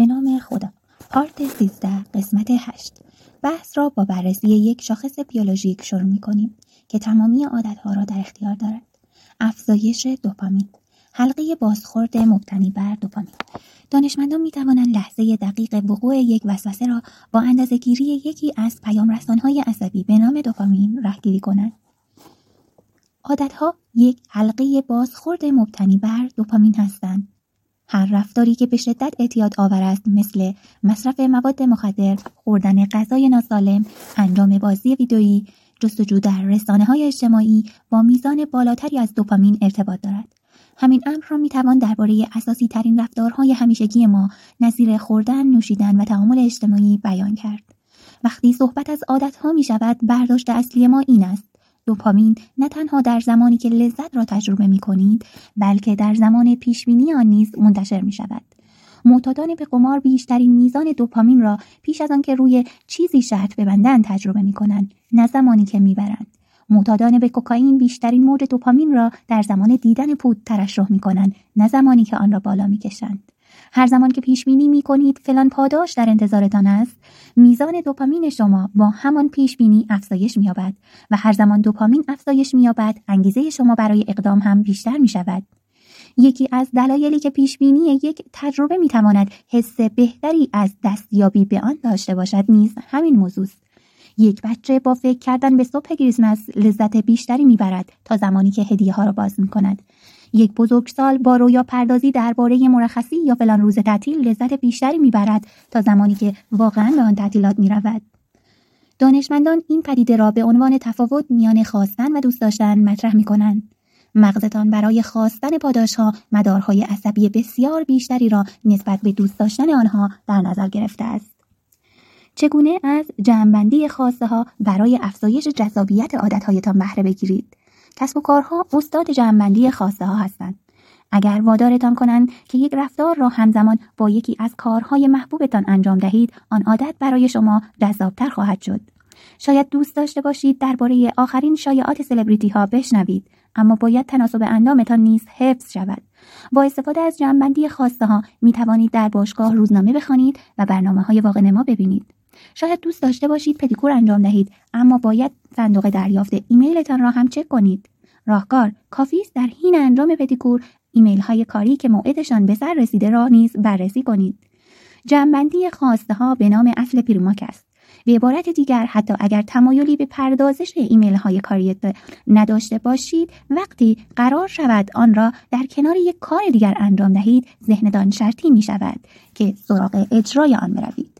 به نام خدا. پارت 13 قسمت 8. بحث را با بررسی یک شاخص بیولوژیک شروع می‌کنیم که تمامی عادت‌ها را در اختیار دارد. افزایش دوپامین. حلقه بازخورد مبتنی بر دوپامین. دانشمندان می‌توانند لحظه دقیق وقوع یک وسوسه را با اندازه‌گیری یکی از پیام‌رسان‌های عصبی به نام دوپامین راهگیری کنند. عادت‌ها یک حلقه بازخورد مبتنی بر دوپامین هستند. هر رفتاری که به شدت اعتیاد آور است، مثل مصرف مواد مخدر، خوردن غذای ناسالم، انجام بازی ویدئویی، جستجو در رسانه‌های اجتماعی، با میزان بالاتری از دوپامین ارتباط دارد. همین امر را می‌توان درباره اساسی ترین رفتارهای همیشگی ما، نظیر خوردن، نوشیدن و تعامل اجتماعی بیان کرد. وقتی صحبت از عادت‌ها می‌شود، برداشت اصلی ما این است: دوپامین نه تنها در زمانی که لذت را تجربه می‌کنید، بلکه در زمان پیش‌بینی آن نیز منتشر می‌شود. معتادان به قمار بیشترین میزان دوپامین را پیش از آن که روی چیزی شرط ببندند تجربه می‌کنند، نه زمانی که می‌برند. معتادان به کوکائین بیشترین موج دوپامین را در زمان دیدن پود ترشح می‌کنند، نه زمانی که آن را بالا می‌کشند. هر زمان که پیش‌بینی می‌کنید فلان پاداش در انتظارتان است، میزان دوپامین شما با همان پیش‌بینی افزایش می‌یابد و هر زمان دوپامین افزایش می‌یابد، انگیزه شما برای اقدام هم بیشتر می‌شود. یکی از دلایلی که پیش‌بینی یک تجربه می‌تواند حس بهتری از دستیابی به آن داشته باشد نیز همین موضوع است. یک بچه با فکر کردن به صبح کریسمس لذت بیشتری می‌برد تا زمانی که هدیه‌ها را باز می‌کند. یک بزرگسال با رویا پردازی درباره مرخصی یا فلان روز تعطیل لذت بیشتری میبرد تا زمانی که واقعاً به آن تعطیلات میرود. دانشمندان این پدیده را به عنوان تفاوت میان خواستن و دوست داشتن مطرح میکنند. مغزتان برای خواستن پاداشها مدارهای عصبی بسیار بیشتری را نسبت به دوست داشتن آنها در نظر گرفته است. چگونه از جمع‌بندی خواسته ها برای افزایش جذابیت عادت‌هایتان بهره بگیرید؟ کسب و کارها استاد جمع‌بندی خواسته ها هستند. اگر وادارتان کنند که یک رفتار را همزمان با یکی از کارهای محبوبتان انجام دهید، آن عادت برای شما جذابتر خواهد شد. شاید دوست داشته باشید درباره آخرین شایعات سلبریتی ها بشنوید، اما باید تناسب اندامتان نیز حفظ شود. با استفاده از جمع‌بندی خواسته ها می توانید در باشگاه روزنامه بخوانید و برنامه‌های واقع‌نما ببینید. شاید دوست داشته باشید پدیکور انجام دهید، اما باید صندوق دریافت ایمیلتان را هم چک کنید. راهکار: کافی است در حین انجام پدیکور ایمیل‌های کاری که موعدشان به سر رسیده را نیز بررسی کنید. جمع‌بندی خواسته‌ها به نام اصل پیروماک است. به عبارت دیگر، حتی اگر تمایلی به پردازش ایمیل‌های کاری نداشته باشید، وقتی قرار شود آن را در کنار یک کار دیگر انجام دهید، ذهنتان شرطی می‌شود که سراغ اجرای آن بروید.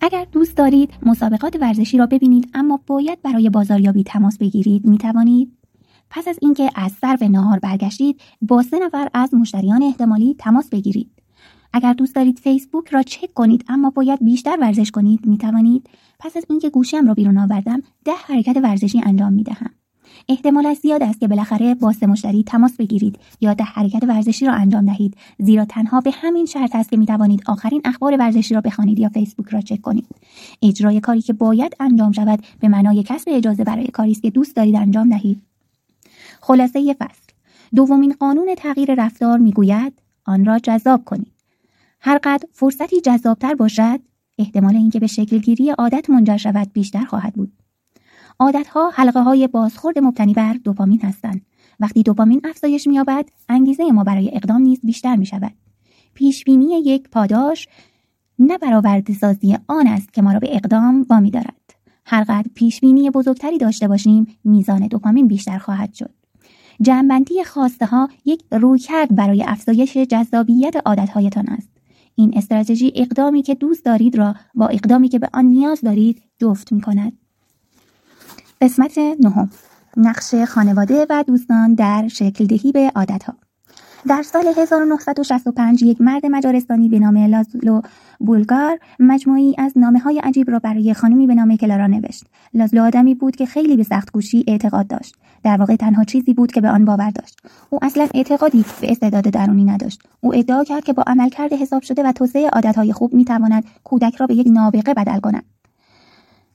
اگر دوست دارید مسابقات ورزشی را ببینید، اما باید برای بازاریابی تماس بگیرید، می توانید. پس از اینکه از صرف نهار برگشتید، با 3 نفر از مشتریان احتمالی تماس بگیرید. اگر دوست دارید فیسبوک را چک کنید، اما باید بیشتر ورزش کنید، می توانید. پس از اینکه گوشیم را بیرون آوردم، 10 حرکت ورزشی انجام می دهم. احتمال زیاد است که بالاخره با 3 مشتری تماس بگیرید یا 10 حرکت ورزشی را انجام دهید، زیرا تنها به همین شرط است که می توانید آخرین اخبار ورزشی را بخوانید یا فیسبوک را چک کنید. اجرای کاری که باید انجام شود به معنای کسب اجازه برای کاری است که دوست دارید انجام دهید. خلاصه فصل. دومین قانون تغییر رفتار میگوید آن را جذاب کنید. هر قدر فرصتی جذابتر باشد، احتمال اینکه به شکل گیری عادت منجر شود بیشتر خواهد بود. عادت‌ها حلقه‌های بازخورد مبتنی بر دوپامین هستند. وقتی دوپامین افزایش می‌یابد، انگیزه ما برای اقدام نیز بیشتر می‌شود. پیش‌بینی یک پاداش نه برآوردسازی آن است که ما را به اقدام وامی دارد. هرقدر پیش‌بینی بزرگتری داشته باشیم، میزان دوپامین بیشتر خواهد شد. جمع‌بندی خواسته‌ها یک رویکرد برای افزایش جذابیت عادت‌هایتان است. این استراتژی اقدامی که دوست دارید را با اقدامی که به آن نیاز دارید جفت می‌کند. قسمت 9: نقش خانواده و دوستان در شکل دهی به عادت‌ها. در سال 1965 یک مرد مجارستانی به نام لاسلو پولگار مجموعی از نامه‌های عجیب را برای خانمی به نام کلارا نوشت. لاسلو آدمی بود که خیلی به سخت‌کوشی اعتقاد داشت. در واقع تنها چیزی بود که به آن باور داشت. او اصلا اعتقادی به استعداد درونی نداشت. او ادعا کرد که با عملکرد حساب شده و توسعه عادت‌های خوب می‌تواند کودک را به یک نابغه بدل کند.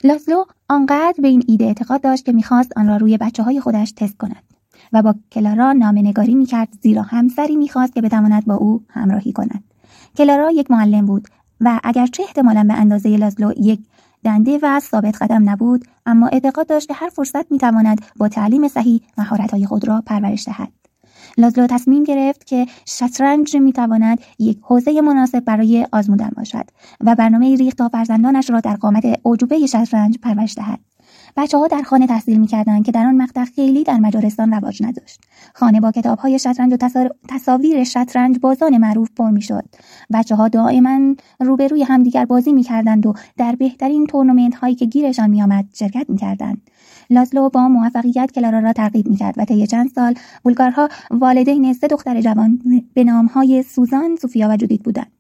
لاسلو آنقدر به این ایده اعتقاد داشت که می‌خواست آن را روی بچه‌های خودش تست کند و با کلارا نامه‌نگاری می‌کرد، زیرا همسری می‌خواست که بتواند با او همراهی کند. کلارا یک معلم بود و اگرچه احتمالاً به اندازه لاسلو یک دنده و ثابت قدم نبود، اما اعتقاد داشت که هر فرصت می‌تواند با تعلیم صحیح مهارت‌های خود را پرورش دهد. لاسلو تصمیم گرفت که شطرنج می‌تواند یک حوزه مناسب برای آزمودن باشد و برنامه ریخت تا فرزندانش را در قامت عجوبه شطرنج پرورش دهد. بچه‌ها در خانه تحصیل می‌کردند که در آن مقطع خیلی در مجارستان رواج نداشت. خانه با کتاب‌های شطرنج و تصاویر شطرنج بازان معروف پر می‌شد. بچه‌ها دائما روبروی همدیگر بازی می‌کردند و در بهترین تورنمنت‌هایی که گیرشان می‌آمد شرکت می‌کردند. لاسلو با موفقیت کلارا را ترغیب می‌کرد و طی چند سال پولگارها والدین 3 دختر جوان به نام‌های سوزان، صوفیا و جودیت بودند.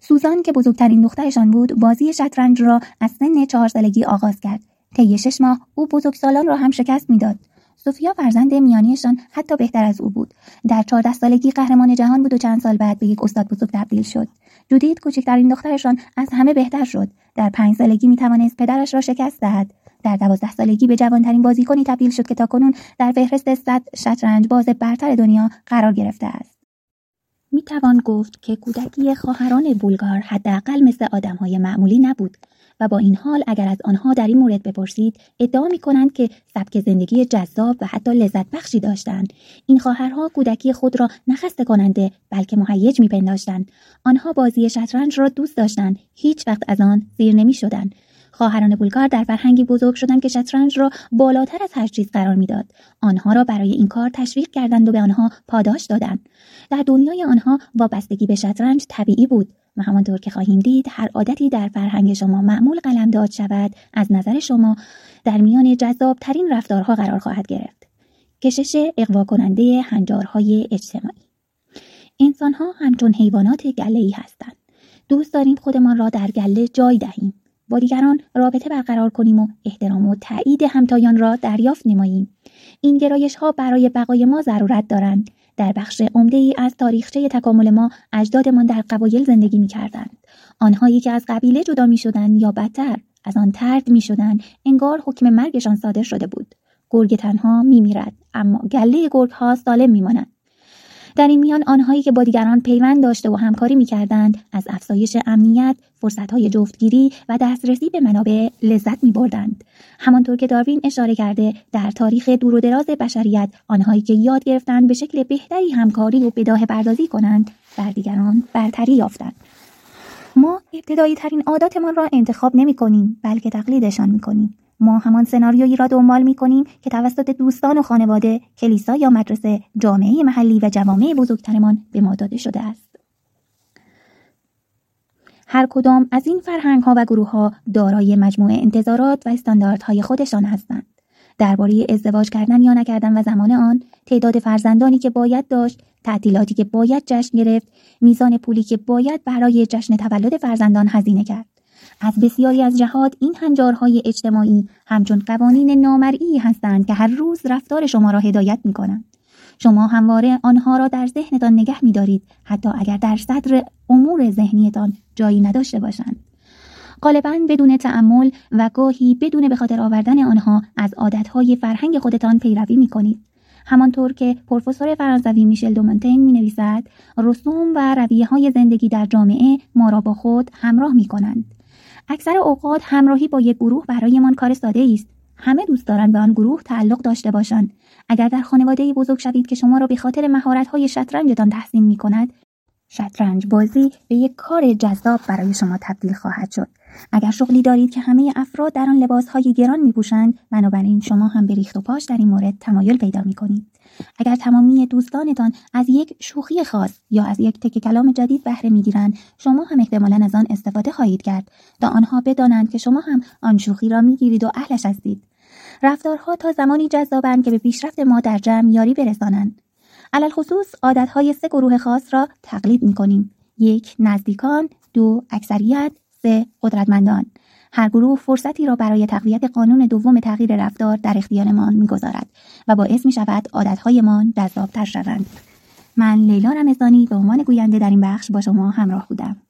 سوزان که بزرگترین دخترشان بود، بازی شطرنج را از سن 4 سالگی آغاز کرد. طی 6 ماه او بزرگسالان را هم شکست می‌داد. صوفیا فرزند میانیشان حتی بهتر از او بود. در 14 سالگی قهرمان جهان بود و چند سال بعد به یک استاد بزرگ تبدیل شد. جودیت کوچکترین دخترشان از همه بهتر شد. در 5 سالگی می‌توانست پدرش را شکست دهد. در 12 سالگی به جوانترین بازیکنی تبدیل شد که تاکنون در فهرست 100 شطرنج‌باز برتر دنیا قرار گرفته است. می توان گفت که کودکی خواهران پولگار حداقل مثل آدم‌های معمولی نبود و با این حال اگر از آنها در این مورد بپرسید ادعا می‌کنند که سبک زندگی جذاب و حتی لذت بخشی داشتند. این خواهرها کودکی خود را نه خسته کننده بلکه مهیج می‌پنداشتند. آنها بازی شطرنج را دوست داشتند، هیچ وقت از آن سیر نمی‌شدند. خواهران پولگار در فرهنگی بزرگ شدند که شطرنج را بالاتر از هر چیز قرار میداد. آنها را برای این کار تشویق کردند و به آنها پاداش دادند. در دنیای آنها وابستگی به شطرنج طبیعی بود و همانطور که خواهیم دید هر عادتی در فرهنگ شما معمول قلمداد شود از نظر شما در میان جذاب ترین رفتارها قرار خواهد گرفت. کشش اغوا کننده هنجارهای اجتماعی. انسانها همچون حیوانات گله‌ای هستند. دوست داریم خودمان را در گله جای دهیم. با دیگران رابطه برقرار کنیم و احترام و تایید همتایان را دریافت نماییم. این گرایش‌ها برای بقای ما ضرورت دارند. در بخش عمده‌ای از تاریخچه تکامل ما اجدادمان در قبایل زندگی می‌کردند. آنهایی که از قبیله جدا می‌شدند یا بدتر از آن طرد می‌شدند، انگار حکم مرگشان صادر شده بود. گرگ تنها می‌میرد، اما گله گرگ‌ها سالم می‌ماند. در این میان آنهایی که با دیگران پیوند داشته و همکاری می‌کردند از افزایش امنیت، فرصت‌های جفتگیری و دسترسی به منابع لذت می‌بردند. همانطور که داروین اشاره کرده، در تاریخ دور و دراز بشریت آنهایی که یاد گرفتند به شکل بهتری همکاری و بداهه‌پردازی کنند، بر دیگران برتری یافتند. ما ابتدایی ترین عاداتمان را انتخاب نمی‌کنیم، بلکه تقلیدشان می‌کنیم. ما همان سناریویی را دنبال می‌کنیم که توسط دوستان و خانواده، کلیسا یا مدرسه، جامعه محلی و جوامع بزرگترمان به ما داده شده است. هر کدام از این فرهنگ‌ها و گروه‌ها دارای مجموعه انتظارات و استانداردهای خودشان هستند. درباره ازدواج کردن یا نکردن و زمان آن، تعداد فرزندانی که باید داشت، تعطیلاتی که باید جشن گرفت، میزان پولی که باید برای جشن تولد فرزندان هزینه کرد. از بسیاری از جهات این هنجارهای اجتماعی همچون قوانین نامرئی هستند که هر روز رفتار شما را هدایت می‌کنند. شما همواره آنها را در ذهنتان نگه می‌دارید، حتی اگر در صدر امور ذهنیتان جایی نداشته باشند. غالباً بدون تأمل و گاهی بدون به خاطر آوردن آنها از عادت‌های فرهنگ خودتان پیروی می‌کنید. همانطور که پروفسور فرانسوی میشل دو مونتین می‌نویسد، رسوم و رویه‌های زندگی در جامعه ما را با خود همراه می‌کنند. اکثر اوقات همراهی با یک گروه برایمان کار ساده‌ای است. همه دوست دارند به آن گروه تعلق داشته باشند. اگر در خانواده‌ای بزرگ شدید که شما را به خاطر مهارت‌های شطرنجتان تحسین می‌کند، شطرنج بازی به یک کار جذاب برای شما تبدیل خواهد شد. اگر شغلی دارید که همه افراد در آن لباس‌های گران می‌پوشند، بنابراین شما هم به ریخت و پاش در این مورد تمایل پیدا می‌کنید. اگر تمامی دوستانتان از یک شوخی خاص یا از یک تکه کلام جدید بهره می‌گیرند، شما هم احتمالاً از آن استفاده خواهید کرد تا آنها بدانند که شما هم آن شوخی را می‌گیرید و اهلش هستید. رفتارها تا زمانی جذابند که به پیشرفت ما در جمع یاری برسانند. علالخصوص عادت‌های 3 گروه خاص را تقلید می‌کنیم: 1 نزدیکان، 2 اکثریت، 3 قدرتمندان. هر گروه فرصتی را برای تقویت قانون دوم تغییر رفتار در اختیارمان می‌گذارد و باعث می‌شود عادت‌هایمان جذاب‌تر شوند. من لیلا رمضانی به عنوان گوینده در این بخش با شما همراه بودم.